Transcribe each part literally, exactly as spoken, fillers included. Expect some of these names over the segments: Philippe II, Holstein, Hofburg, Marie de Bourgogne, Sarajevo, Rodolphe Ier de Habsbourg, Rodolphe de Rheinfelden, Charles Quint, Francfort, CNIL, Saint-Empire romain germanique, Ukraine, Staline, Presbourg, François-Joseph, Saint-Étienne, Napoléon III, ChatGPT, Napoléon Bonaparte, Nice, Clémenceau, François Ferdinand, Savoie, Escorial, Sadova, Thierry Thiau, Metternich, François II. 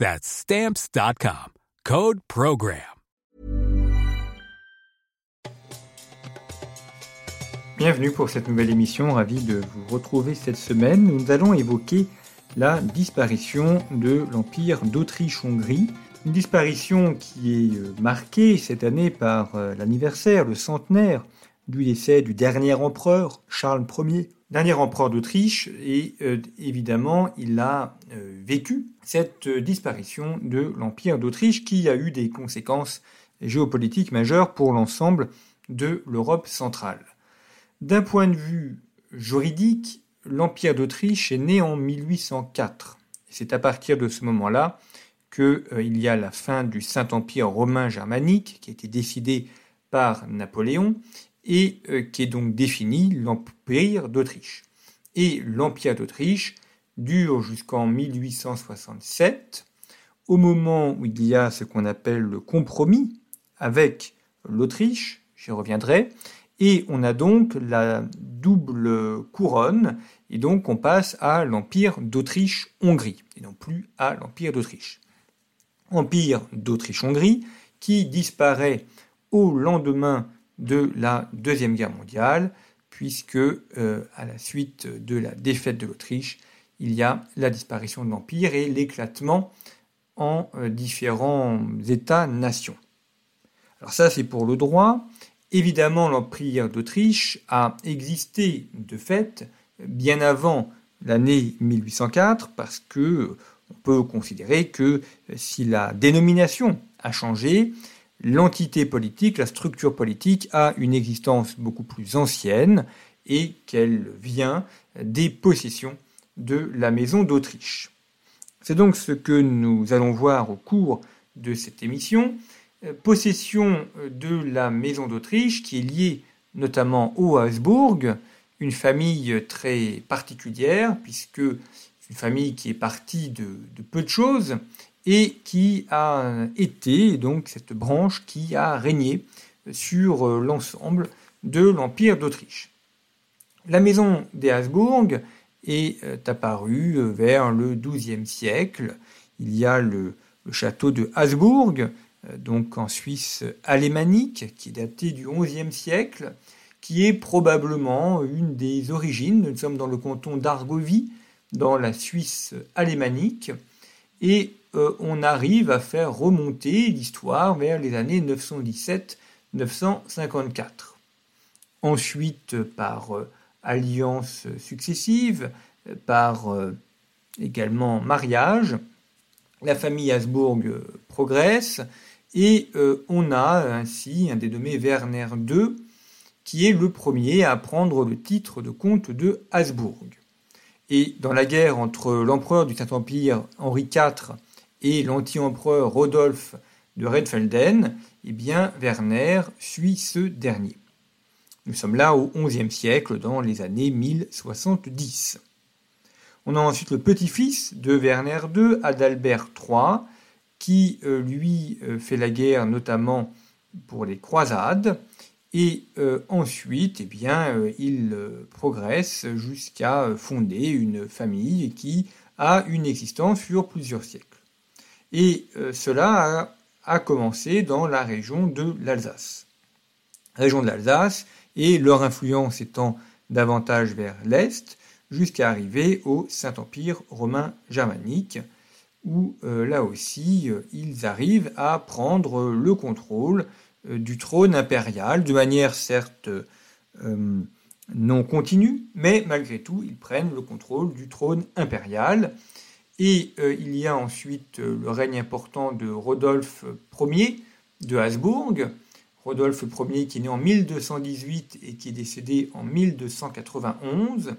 That's stamps dot com. Code Program. Bienvenue pour cette nouvelle émission. Ravi de vous retrouver cette semaine. Nous allons évoquer la disparition de l'Empire d'Autriche-Hongrie. Une disparition qui est marquée cette année par l'anniversaire, le centenaire du décès du dernier empereur, Charles Ier. Dernier empereur d'Autriche, et euh, évidemment, il a euh, vécu cette euh, disparition de l'Empire d'Autriche qui a eu des conséquences géopolitiques majeures pour l'ensemble de l'Europe centrale. D'un point de vue juridique, l'Empire d'Autriche est né en mille huit cent quatre. C'est à partir de ce moment-là qu'il euh, y a la fin du Saint-Empire romain germanique qui a été décidée par Napoléon, et qui est donc défini l'Empire d'Autriche. Et l'Empire d'Autriche dure jusqu'en mille huit cent soixante-sept, au moment où il y a ce qu'on appelle le compromis avec l'Autriche, j'y reviendrai, et on a donc la double couronne, et donc on passe à l'Empire d'Autriche-Hongrie, et non plus à l'Empire d'Autriche. Empire d'Autriche-Hongrie qui disparaît au lendemain de la Deuxième Guerre mondiale, puisque euh, à la suite de la défaite de l'Autriche, il y a la disparition de l'Empire et l'éclatement en euh, différents États-nations. Alors ça, c'est pour le droit. Évidemment, l'Empire d'Autriche a existé de fait bien avant l'année mille huit cent quatre, parce que on peut considérer que si la dénomination a changé, l'entité politique, la structure politique a une existence beaucoup plus ancienne et qu'elle vient des possessions de la maison d'Autriche. C'est donc ce que nous allons voir au cours de cette émission. Possession de la maison d'Autriche qui est liée notamment aux Habsbourg, une famille très particulière puisque c'est une famille qui est partie de, de peu de choses et qui a été donc cette branche qui a régné sur l'ensemble de l'Empire d'Autriche. La maison des Habsbourg est apparue vers le douzième siècle. Il y a le, le château de Habsbourg, donc en Suisse alémanique, qui est daté du onzième siècle, qui est probablement une des origines. Nous sommes dans le canton d'Argovie, dans la Suisse alémanique, et on arrive à faire remonter l'histoire vers les années neuf cent dix-sept neuf cent cinquante-quatre. Ensuite, par alliances successives, par également mariage, la famille Habsbourg progresse et on a ainsi un dénommé Werner deux qui est le premier à prendre le titre de comte de Habsbourg. Et dans la guerre entre l'empereur du Saint-Empire Henri quatre et l'anti-empereur Rodolphe de Rheinfelden, eh bien Werner suit ce dernier. Nous sommes là au onzième siècle, dans les années mille soixante-dix. On a ensuite le petit-fils de Werner deux, Adalbert trois, qui euh, lui euh, fait la guerre notamment pour les croisades, et euh, ensuite eh bien, euh, il euh, progresse jusqu'à euh, fonder une famille qui a une existence sur plusieurs siècles. Et cela a, a commencé dans la région de l'Alsace. Région de l'Alsace, et leur influence étant davantage vers l'Est, jusqu'à arriver au Saint-Empire romain germanique, où euh, là aussi, ils arrivent à prendre le contrôle du trône impérial, de manière certes euh, non continue, mais malgré tout, ils prennent le contrôle du trône impérial. Et euh, il y a ensuite euh, le règne important de Rodolphe Ier de Habsbourg, Rodolphe Ier qui est né en mille deux cent dix-huit et qui est décédé en mille deux cent quatre-vingt-onze,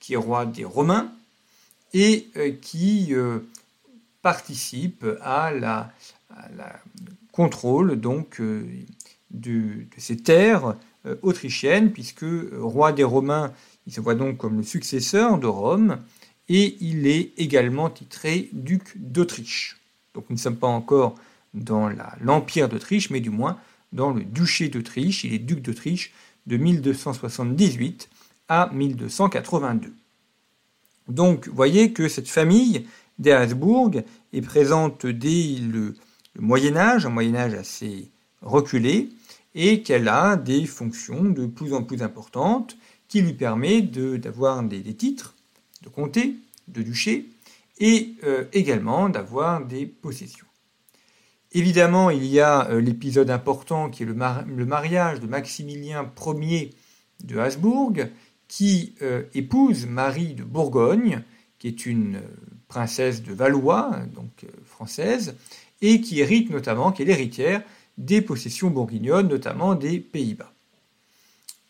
qui est roi des Romains et euh, qui euh, participe à la, à la contrôle donc euh, du, de ces terres euh, autrichiennes, puisque euh, roi des Romains, il se voit donc comme le successeur de Rome. Et il est également titré duc d'Autriche. Donc nous ne sommes pas encore dans la, l'Empire d'Autriche, mais du moins dans le duché d'Autriche. Il est duc d'Autriche de mille deux cent soixante-dix-huit à mille deux cent quatre-vingt-deux. Donc vous voyez que cette famille des Habsbourg est présente dès le, le Moyen-Âge, un Moyen-Âge assez reculé, et qu'elle a des fonctions de plus en plus importantes qui lui permet de, d'avoir des, des titres, de comté, de duché, et euh, également d'avoir des possessions. Évidemment, il y a euh, l'épisode important qui est le, mar- le mariage de Maximilien Ier de Habsbourg, qui euh, épouse Marie de Bourgogne, qui est une euh, princesse de Valois, donc euh, française, et qui hérite notamment, qui est l'héritière des possessions bourguignonnes, notamment des Pays-Bas.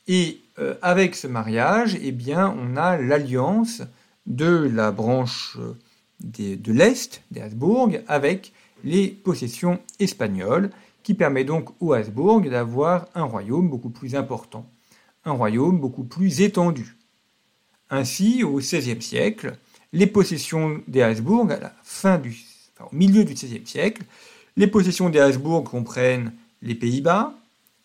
Et euh, avec ce mariage, eh bien, on a l'alliance de la branche des, de l'Est des Habsbourg avec les possessions espagnoles, qui permet donc aux Habsbourg d'avoir un royaume beaucoup plus important, un royaume beaucoup plus étendu. Ainsi, au XVIe siècle, les possessions des Habsbourg, à la fin du, enfin, au milieu du XVIe siècle, les possessions des Habsbourg comprennent les Pays-Bas,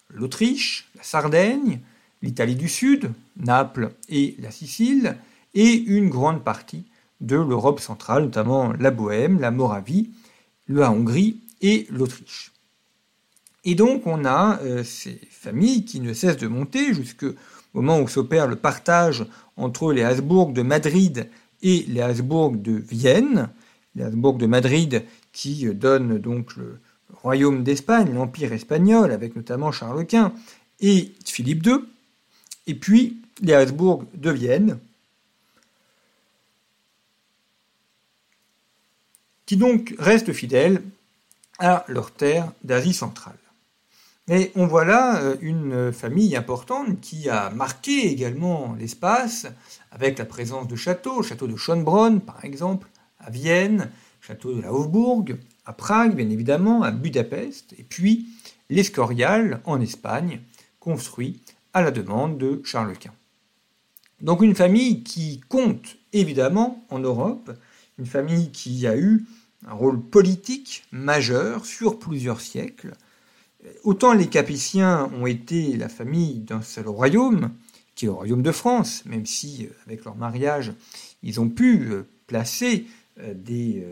l'Autriche, la Sardaigne, l'Italie du Sud, Naples et la Sicile, et une grande partie de l'Europe centrale, notamment la Bohème, la Moravie, la Hongrie et l'Autriche. Et donc on a euh, ces familles qui ne cessent de monter jusqu'au moment où s'opère le partage entre les Habsbourg de Madrid et les Habsbourg de Vienne, les Habsbourg de Madrid qui donnent donc le royaume d'Espagne, l'Empire espagnol, avec notamment Charles Quint et Philippe deux, et puis les Habsbourg de Vienne, qui donc restent fidèles à leurs terres d'Asie centrale. Mais on voit là une famille importante qui a marqué également l'espace avec la présence de châteaux, château de Schönbrunn par exemple, à Vienne, château de la Hofburg, à Prague bien évidemment, à Budapest, et puis l'Escorial en Espagne, construit à la demande de Charles Quint. Donc une famille qui compte évidemment en Europe, une famille qui a eu un rôle politique majeur sur plusieurs siècles. Autant les Capétiens ont été la famille d'un seul royaume, qui est le royaume de France, même si avec leur mariage, ils ont pu placer des,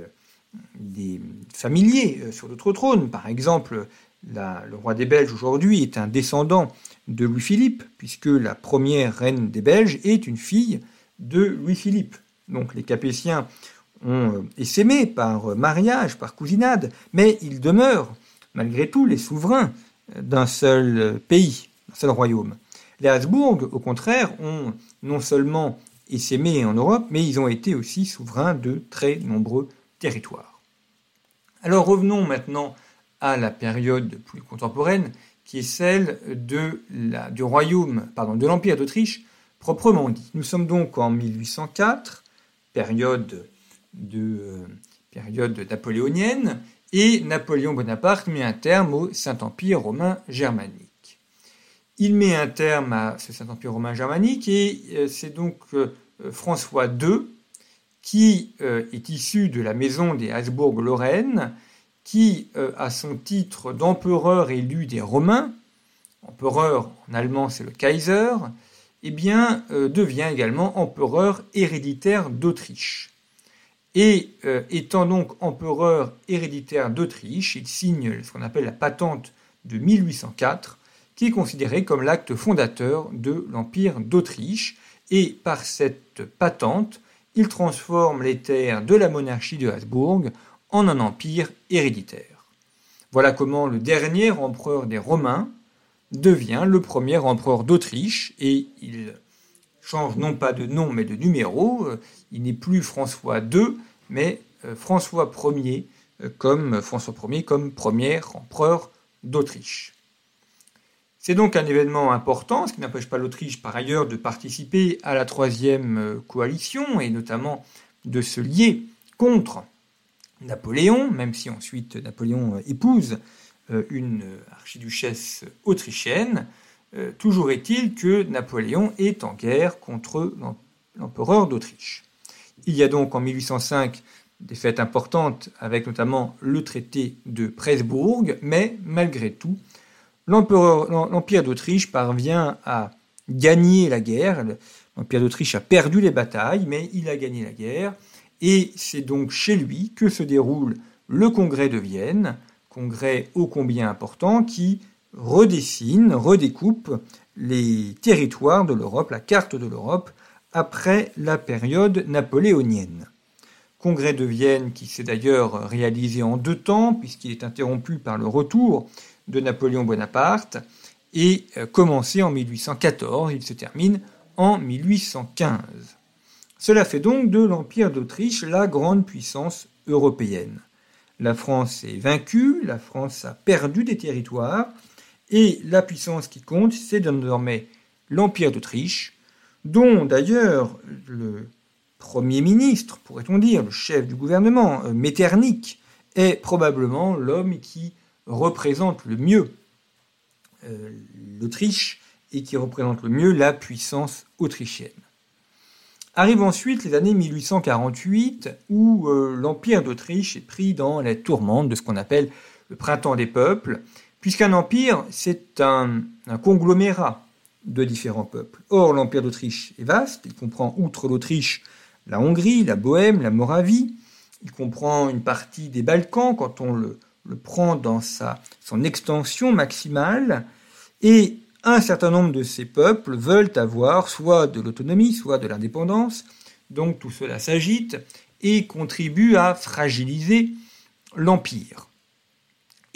des familiers sur d'autres trônes. Par exemple, la, le roi des Belges aujourd'hui est un descendant de Louis-Philippe, puisque la première reine des Belges est une fille de Louis-Philippe. Donc les Capétiens ont essaimé par mariage, par cousinade, mais ils demeurent malgré tout les souverains d'un seul pays, d'un seul royaume. Les Habsbourg, au contraire, ont non seulement essaimé en Europe, mais ils ont été aussi souverains de très nombreux territoires. Alors revenons maintenant à la période plus contemporaine, qui est celle de la, du royaume, pardon, de l'Empire d'Autriche proprement dit. Nous sommes donc en mille huit cent quatre, période de euh, période napoléonienne, et Napoléon Bonaparte met un terme au Saint-Empire romain germanique. Il met un terme à ce Saint-Empire romain germanique et euh, c'est donc euh, François deux qui euh, est issu de la maison des Habsbourg-Lorraine, qui euh, a son titre d'empereur élu des Romains, empereur en allemand c'est le Kaiser, eh bien, euh, devient également empereur héréditaire d'Autriche. Et euh, étant donc empereur héréditaire d'Autriche, il signe ce qu'on appelle la patente de mille huit cent quatre, qui est considérée comme l'acte fondateur de l'Empire d'Autriche. Et par cette patente, il transforme les terres de la monarchie de Habsbourg en un empire héréditaire. Voilà comment le dernier empereur des Romains devient le premier empereur d'Autriche, et il change non pas de nom mais de numéro. Il n'est plus François deux, mais François premier comme François premier comme premier empereur d'Autriche. C'est donc un événement important, ce qui n'empêche pas l'Autriche par ailleurs de participer à la troisième coalition et notamment de se lier contre Napoléon, même si ensuite Napoléon épouse une archiduchesse autrichienne. Toujours est-il que Napoléon est en guerre contre l'empereur d'Autriche. Il y a donc en mille huit cent cinq des fêtes importantes avec notamment le traité de Presbourg, mais malgré tout, l'empereur, l'Empire d'Autriche parvient à gagner la guerre. L'Empire d'Autriche a perdu les batailles, mais il a gagné la guerre. Et c'est donc chez lui que se déroule le Congrès de Vienne, congrès ô combien important, qui redessine, redécoupe les territoires de l'Europe, la carte de l'Europe, après la période napoléonienne. Congrès de Vienne qui s'est d'ailleurs réalisé en deux temps, puisqu'il est interrompu par le retour de Napoléon Bonaparte, et commencé en mille huit cent quatorze, il se termine en mille huit cent quinze. Cela fait donc de l'Empire d'Autriche la grande puissance européenne. La France est vaincue, la France a perdu des territoires, et la puissance qui compte, c'est désormais l'Empire d'Autriche, dont d'ailleurs le Premier ministre, pourrait-on dire, le chef du gouvernement, Metternich, est probablement l'homme qui représente le mieux euh, l'Autriche et qui représente le mieux la puissance autrichienne. Arrivent ensuite les années mille huit cent quarante-huit où euh, l'Empire d'Autriche est pris dans la tourmente de ce qu'on appelle le printemps des peuples, puisqu'un empire, c'est un, un conglomérat de différents peuples. Or, l'Empire d'Autriche est vaste, il comprend outre l'Autriche la Hongrie, la Bohème, la Moravie, il comprend une partie des Balkans quand on le le prend dans sa, son extension maximale, et un certain nombre de ces peuples veulent avoir soit de l'autonomie, soit de l'indépendance, donc tout cela s'agite et contribue à fragiliser l'Empire.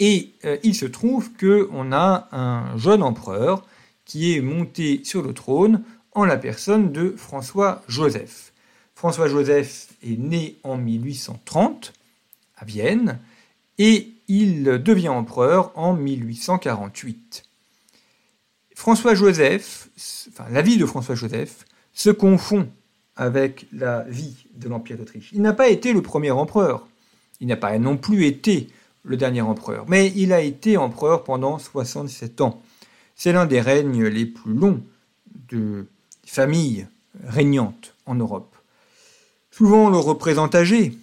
Et euh, il se trouve qu'on a un jeune empereur qui est monté sur le trône en la personne de François-Joseph. François-Joseph est né en mille huit cent trente à Vienne, et il devient empereur en mille huit cent quarante-huit. François-Joseph, enfin, la vie de François-Joseph se confond avec la vie de l'Empire d'Autriche. Il n'a pas été le premier empereur, il n'a pas non plus été le dernier empereur, mais il a été empereur pendant soixante-sept ans. C'est l'un des règnes les plus longs de familles régnantes en Europe. Souvent on le représente âgé,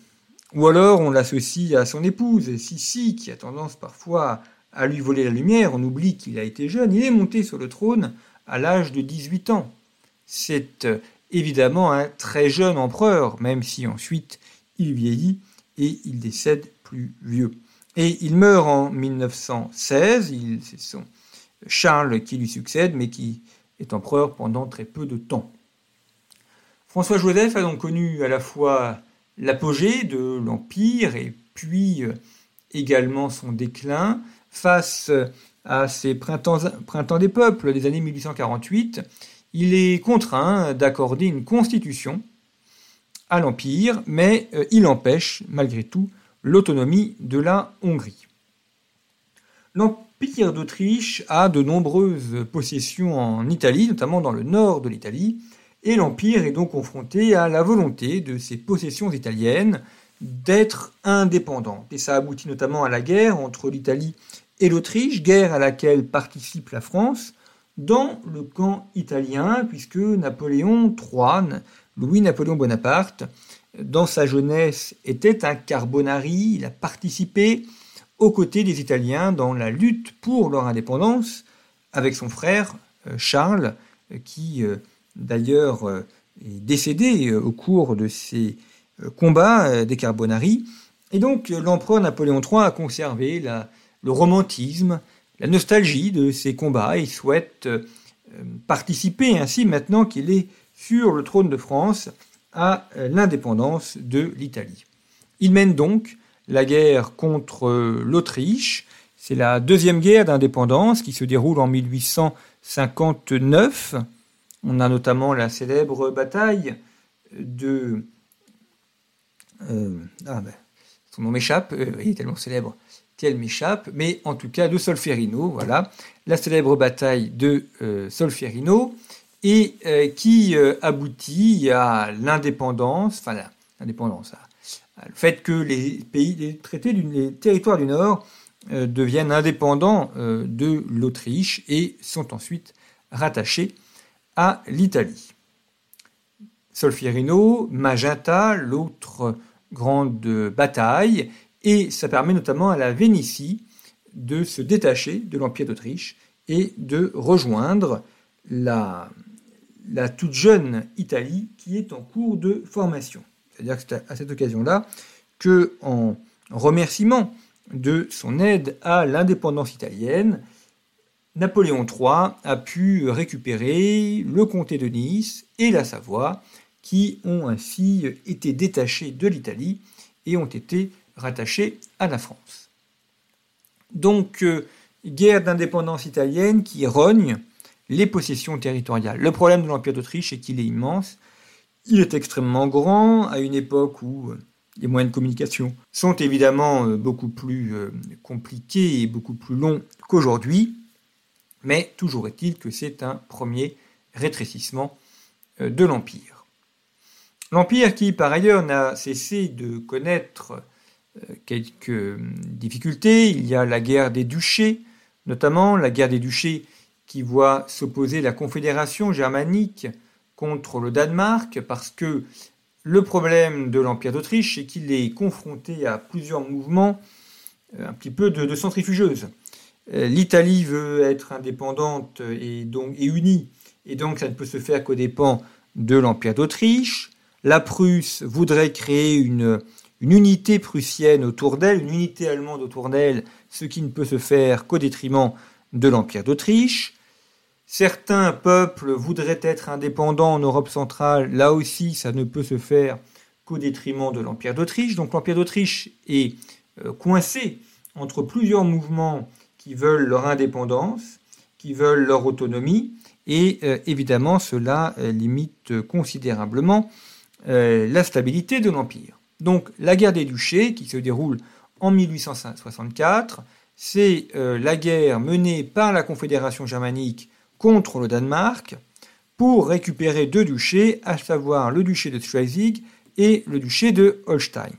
ou alors on l'associe à son épouse, Sissi, qui a tendance parfois à lui voler la lumière. On oublie qu'il a été jeune. Il est monté sur le trône à l'âge de dix-huit ans. C'est évidemment un très jeune empereur, même si ensuite il vieillit et il décède plus vieux. Et il meurt en mille neuf cent seize. Il, c'est son Charles qui lui succède, mais qui est empereur pendant très peu de temps. François-Joseph a donc connu à la fois l'apogée de l'Empire et puis également son déclin face à ces printemps, printemps des peuples des années mille huit cent quarante-huit. Il est contraint d'accorder une constitution à l'Empire, mais il empêche malgré tout l'autonomie de la Hongrie. L'Empire d'Autriche a de nombreuses possessions en Italie, notamment dans le nord de l'Italie, et l'Empire est donc confronté à la volonté de ces possessions italiennes d'être indépendantes. Et ça aboutit notamment à la guerre entre l'Italie et l'Autriche, guerre à laquelle participe la France dans le camp italien, puisque Napoléon trois, Louis-Napoléon Bonaparte, dans sa jeunesse, était un carbonari. Il a participé aux côtés des Italiens dans la lutte pour leur indépendance, avec son frère Charles, qui d'ailleurs euh, est décédé euh, au cours de ces euh, combats euh, des Carbonari. Et donc euh, l'empereur Napoléon trois a conservé la, le romantisme, la nostalgie de ces combats et souhaite euh, participer ainsi, maintenant qu'il est sur le trône de France, à euh, l'indépendance de l'Italie. Il mène donc la guerre contre euh, l'Autriche C'est la deuxième guerre d'indépendance qui se déroule en mille huit cent cinquante-neuf. On a notamment la célèbre bataille de... Euh, ah ben, son nom m'échappe, euh, il est tellement célèbre qu'elle m'échappe, mais en tout cas de Solferino, voilà, la célèbre bataille de euh, Solferino, et euh, qui euh, aboutit à l'indépendance, enfin l'indépendance, à, à le fait que les pays, les traités, du, les territoires du Nord euh, deviennent indépendants euh, de l'Autriche et sont ensuite rattachés à l'Italie. Solferino, Magenta, l'autre grande bataille, et ça permet notamment à la Vénétie de se détacher de l'Empire d'Autriche et de rejoindre la, la toute jeune Italie qui est en cours de formation. C'est-à-dire que c'est à cette occasion-là qu'en remerciement de son aide à l'indépendance italienne, Napoléon trois a pu récupérer le comté de Nice et la Savoie, qui ont ainsi été détachés de l'Italie et ont été rattachés à la France. Donc, euh, guerre d'indépendance italienne qui rogne les possessions territoriales. Le problème de l'Empire d'Autriche est qu'il est immense, il est extrêmement grand, à une époque où les moyens de communication sont évidemment beaucoup plus euh, compliqués et beaucoup plus longs qu'aujourd'hui, mais toujours est-il que c'est un premier rétrécissement euh, de l'Empire. L'Empire qui, par ailleurs, n'a cessé de connaître quelques difficultés. Il y a la guerre des duchés, notamment la guerre des duchés qui voit s'opposer la Confédération germanique contre le Danemark, parce que le problème de l'Empire d'Autriche, c'est qu'il est confronté à plusieurs mouvements un petit peu de, de centrifugeuses. L'Italie veut être indépendante et, donc, et unie, et donc ça ne peut se faire qu'aux dépens de l'Empire d'Autriche. La Prusse voudrait créer une, une unité prussienne autour d'elle, une unité allemande autour d'elle, ce qui ne peut se faire qu'au détriment de l'Empire d'Autriche. Certains peuples voudraient être indépendants en Europe centrale. Là aussi, ça ne peut se faire qu'au détriment de l'Empire d'Autriche. Donc l'Empire d'Autriche est coincé entre plusieurs mouvements qui veulent leur indépendance, qui veulent leur autonomie, et euh, évidemment cela limite considérablement Euh, la stabilité de l'Empire. Donc la guerre des duchés qui se déroule en mille huit cent soixante-quatre, c'est euh, la guerre menée par la Confédération germanique contre le Danemark pour récupérer deux duchés, à savoir le duché de Schleswig et le duché de Holstein.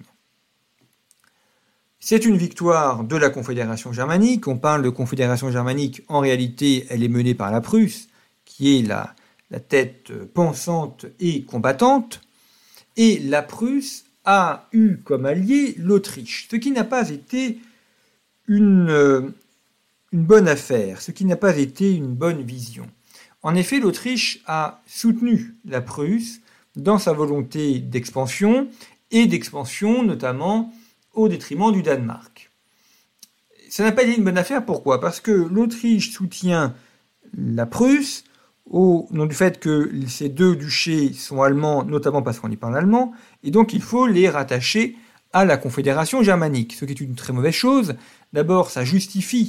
C'est une victoire de la Confédération germanique. On parle de Confédération germanique, en réalité elle est menée par la Prusse qui est la, la tête pensante et combattante. Et la Prusse a eu comme allié l'Autriche, ce qui n'a pas été une, une bonne affaire, ce qui n'a pas été une bonne vision. En effet, l'Autriche a soutenu la Prusse dans sa volonté d'expansion, et d'expansion notamment au détriment du Danemark. Ça n'a pas été une bonne affaire, pourquoi ? Parce que l'Autriche soutient la Prusse, au nom du fait que ces deux duchés sont allemands, notamment parce qu'on y parle allemand, et donc il faut les rattacher à la Confédération germanique, ce qui est une très mauvaise chose. D'abord, ça justifie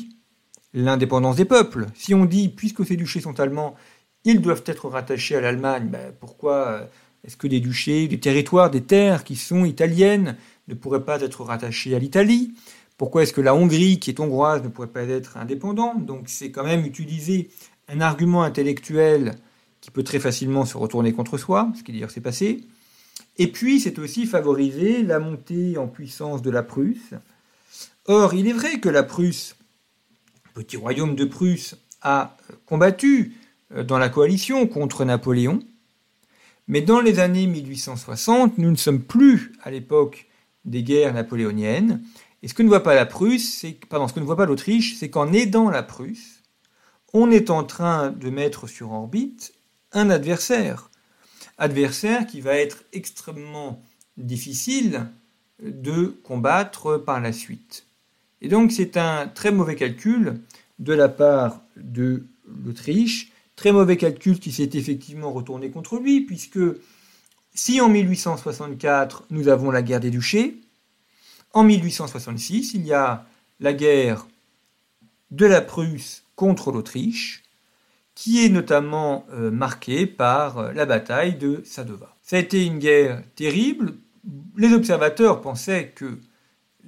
l'indépendance des peuples. Si on dit, puisque ces duchés sont allemands, ils doivent être rattachés à l'Allemagne, ben pourquoi est-ce que des duchés, des territoires, des terres qui sont italiennes ne pourraient pas être rattachés à l'Italie ? Pourquoi est-ce que la Hongrie, qui est hongroise, ne pourrait pas être indépendante ? Donc c'est quand même utilisé un argument intellectuel qui peut très facilement se retourner contre soi, ce qui d'ailleurs s'est passé. Et puis, c'est aussi favoriser la montée en puissance de la Prusse. Or, il est vrai que la Prusse, petit royaume de Prusse, a combattu dans la coalition contre Napoléon. Mais dans les années mille huit cent soixante, nous ne sommes plus à l'époque des guerres napoléoniennes. Et ce que ne voit pas la Prusse, c'est, pardon, ce que ne voit pas l'Autriche, c'est qu'en aidant la Prusse, on est en train de mettre sur orbite un adversaire, adversaire qui va être extrêmement difficile de combattre par la suite. Et donc c'est un très mauvais calcul de la part de l'Autriche, très mauvais calcul qui s'est effectivement retourné contre lui, puisque si en mille huit cent soixante-quatre nous avons la guerre des duchés, en mille huit cent soixante-six il y a la guerre de la Prusse contre l'Autriche, qui est notamment euh, marquée par la bataille de Sadova. Ça a été une guerre terrible. Les observateurs pensaient que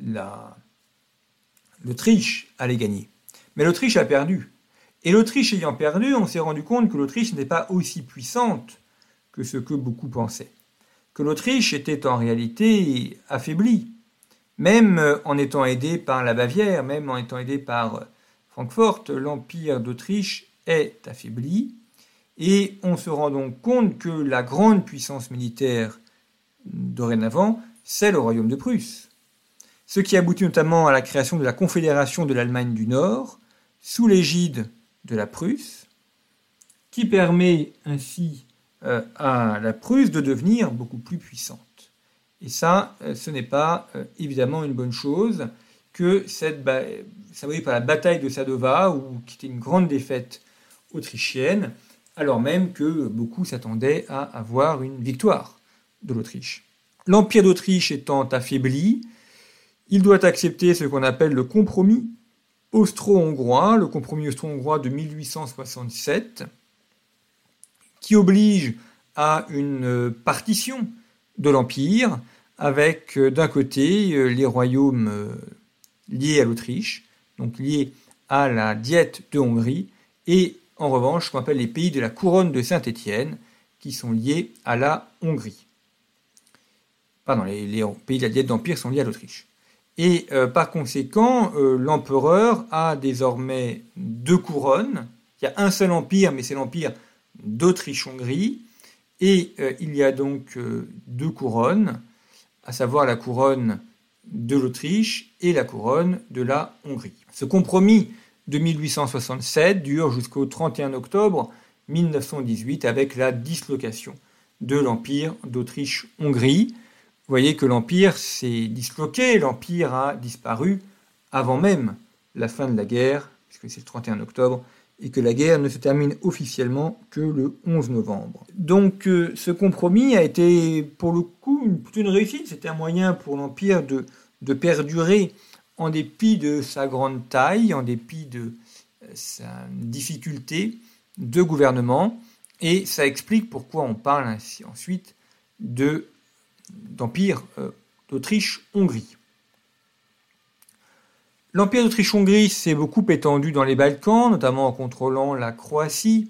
la... l'Autriche allait gagner. Mais l'Autriche a perdu. Et l'Autriche ayant perdu, on s'est rendu compte que l'Autriche n'était pas aussi puissante que ce que beaucoup pensaient. Que l'Autriche était en réalité affaiblie, même en étant aidée par la Bavière, même en étant aidée par Francfort, l'Empire d'Autriche est affaibli. Et on se rend donc compte que la grande puissance militaire dorénavant, c'est le royaume de Prusse. Ce qui aboutit notamment à la création de la Confédération de l'Allemagne du Nord, sous l'égide de la Prusse, qui permet ainsi euh, à la Prusse de devenir beaucoup plus puissante. Et ça, euh, ce n'est pas euh, évidemment une bonne chose que cette, bah, ça voyait par la bataille de Sadova, où, qui était une grande défaite autrichienne, alors même que beaucoup s'attendaient à avoir une victoire de l'Autriche. L'Empire d'Autriche étant affaibli, il doit accepter ce qu'on appelle le compromis austro-hongrois, le compromis austro-hongrois de mille huit cent soixante-sept, qui oblige à une partition de l'Empire, avec d'un côté les royaumes liés à l'Autriche, donc liés à la diète de Hongrie, et en revanche ce qu'on appelle les pays de la couronne de Saint-Étienne, qui sont liés à la Hongrie. Pardon, les, les pays de la diète d'Empire sont liés à l'Autriche. Et euh, par conséquent, euh, l'empereur a désormais deux couronnes. Il y a un seul empire, mais c'est l'empire d'Autriche-Hongrie. Et euh, il y a donc euh, deux couronnes, à savoir la couronne de l'Autriche et la couronne de la Hongrie. Ce compromis de mille huit cent soixante-sept dure jusqu'au trente et un octobre mille neuf cent dix-huit avec la dislocation de l'empire d'Autriche-Hongrie. Vous voyez que l'Empire s'est disloqué, l'Empire a disparu avant même la fin de la guerre, puisque c'est le trente et un octobre, et que la guerre ne se termine officiellement que le onze novembre. Donc euh, ce compromis a été pour le coup une, plutôt une réussite, c'était un moyen pour l'Empire de, de perdurer en dépit de sa grande taille, en dépit de euh, sa difficulté de gouvernement, et ça explique pourquoi on parle ainsi ensuite de... d'Empire euh, d'Autriche-Hongrie. L'Empire d'Autriche-Hongrie s'est beaucoup étendu dans les Balkans, notamment en contrôlant la Croatie,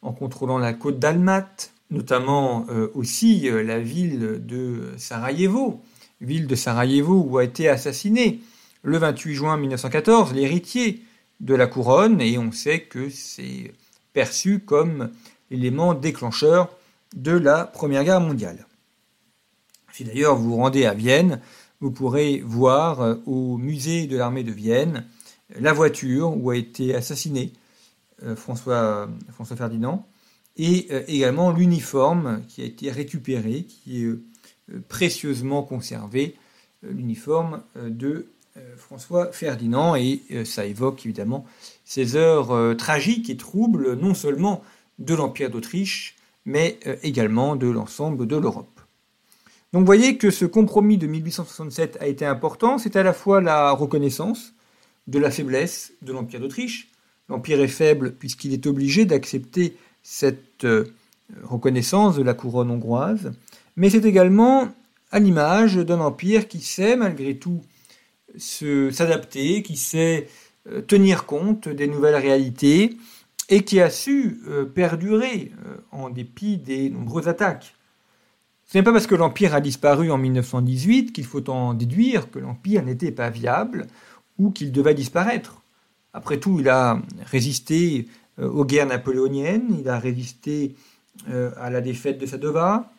en contrôlant la côte d'Almat, notamment euh, aussi euh, la ville de Sarajevo, ville de Sarajevo où a été assassiné le vingt-huit juin mille neuf cent quatorze l'héritier de la couronne, et on sait que c'est perçu comme l'élément déclencheur de la Première Guerre mondiale. Si d'ailleurs vous vous rendez à Vienne, vous pourrez voir au musée de l'armée de Vienne la voiture où a été assassiné François, François Ferdinand, et également l'uniforme qui a été récupéré, qui est précieusement conservé, l'uniforme de François Ferdinand, et ça évoque évidemment ces heures tragiques et troubles, non seulement de l'Empire d'Autriche, mais également de l'ensemble de l'Europe. Donc vous voyez que ce compromis de mille huit cent soixante-sept a été important, c'est à la fois la reconnaissance de la faiblesse de l'Empire d'Autriche. L'Empire est faible puisqu'il est obligé d'accepter cette reconnaissance de la couronne hongroise, mais c'est également à l'image d'un empire qui sait malgré tout se, s'adapter, qui sait tenir compte des nouvelles réalités et qui a su perdurer en dépit des nombreuses attaques. Ce n'est pas parce que l'Empire a disparu en mille neuf cent dix-huit qu'il faut en déduire que l'Empire n'était pas viable ou qu'il devait disparaître. Après tout, il a résisté aux guerres napoléoniennes, il a résisté à la défaite de Sadova,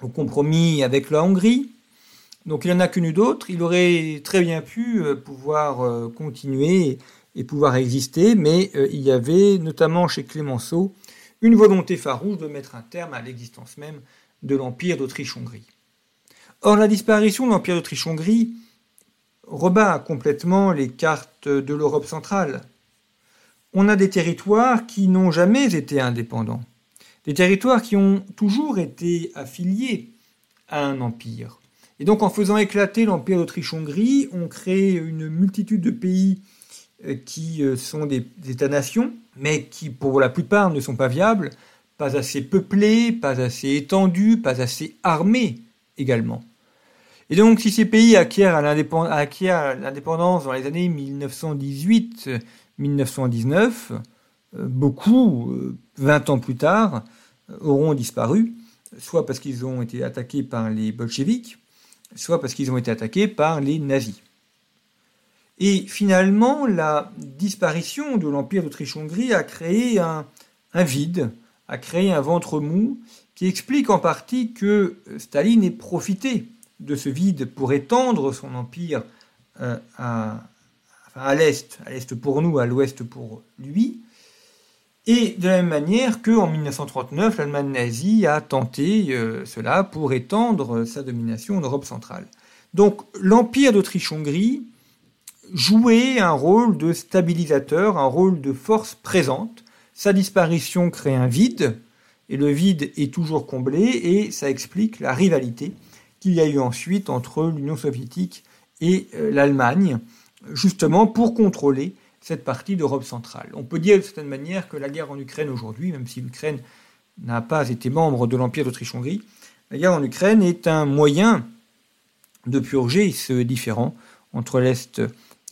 au compromis avec la Hongrie. Donc il n'en a connu d'autres. Il aurait très bien pu pouvoir continuer et pouvoir exister, mais il y avait, notamment chez Clémenceau, une volonté farouche de mettre un terme à l'existence même de l'Empire d'Autriche-Hongrie. Or, la disparition de l'Empire d'Autriche-Hongrie rebat complètement les cartes de l'Europe centrale. On a des territoires qui n'ont jamais été indépendants, des territoires qui ont toujours été affiliés à un empire. Et donc, en faisant éclater l'Empire d'Autriche-Hongrie, on crée une multitude de pays qui sont des États-nations, mais qui, pour la plupart, ne sont pas viables, pas assez peuplés, pas assez étendus, pas assez armés également. Et donc, si ces pays acquièrent l'indépendance dans les années mille neuf cent dix-huit mille neuf cent dix-neuf, beaucoup, vingt ans plus tard, auront disparu, soit parce qu'ils ont été attaqués par les bolcheviks, soit parce qu'ils ont été attaqués par les nazis. Et finalement, la disparition de l'Empire d'Autriche-Hongrie a créé un, un vide, a créé un ventre mou qui explique en partie que Staline ait profité de ce vide pour étendre son empire euh, à, à l'Est, à l'Est pour nous, à l'Ouest pour lui, et de la même manière qu'en mille neuf cent trente-neuf, l'Allemagne nazie a tenté euh, cela pour étendre sa domination en Europe centrale. Donc l'Empire d'Autriche-Hongrie jouait un rôle de stabilisateur, un rôle de force présente. Sa disparition crée un vide, et le vide est toujours comblé, et ça explique la rivalité qu'il y a eu ensuite entre l'Union soviétique et l'Allemagne, justement pour contrôler cette partie d'Europe centrale. On peut dire de certaine manière que la guerre en Ukraine aujourd'hui, même si l'Ukraine n'a pas été membre de l'Empire d'Autriche-Hongrie, la guerre en Ukraine est un moyen de purger ce différend entre l'Est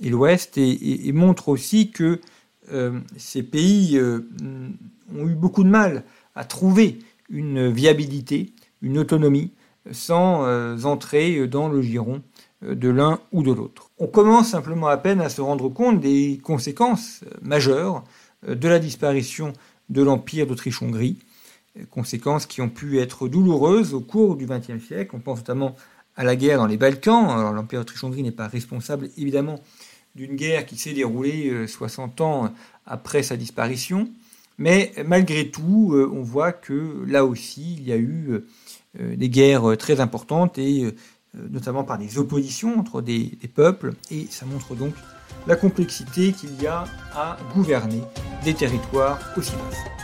et l'Ouest et, et, et montre aussi que euh, ces pays euh, ont eu beaucoup de mal à trouver une viabilité, une autonomie, sans euh, entrer dans le giron euh, de l'un ou de l'autre. On commence simplement à peine à se rendre compte des conséquences euh, majeures euh, de la disparition de l'Empire d'Autriche-Hongrie, euh, conséquences qui ont pu être douloureuses au cours du vingtième siècle. On pense notamment à la guerre dans les Balkans. Alors, l'Empire d'Autriche-Hongrie n'est pas responsable, évidemment, d'une guerre qui s'est déroulée euh, soixante ans après sa disparition, mais malgré tout, euh, on voit que là aussi, il y a eu... Euh, des guerres très importantes et notamment par des oppositions entre des, des peuples, et ça montre donc la complexité qu'il y a à gouverner des territoires aussi vastes.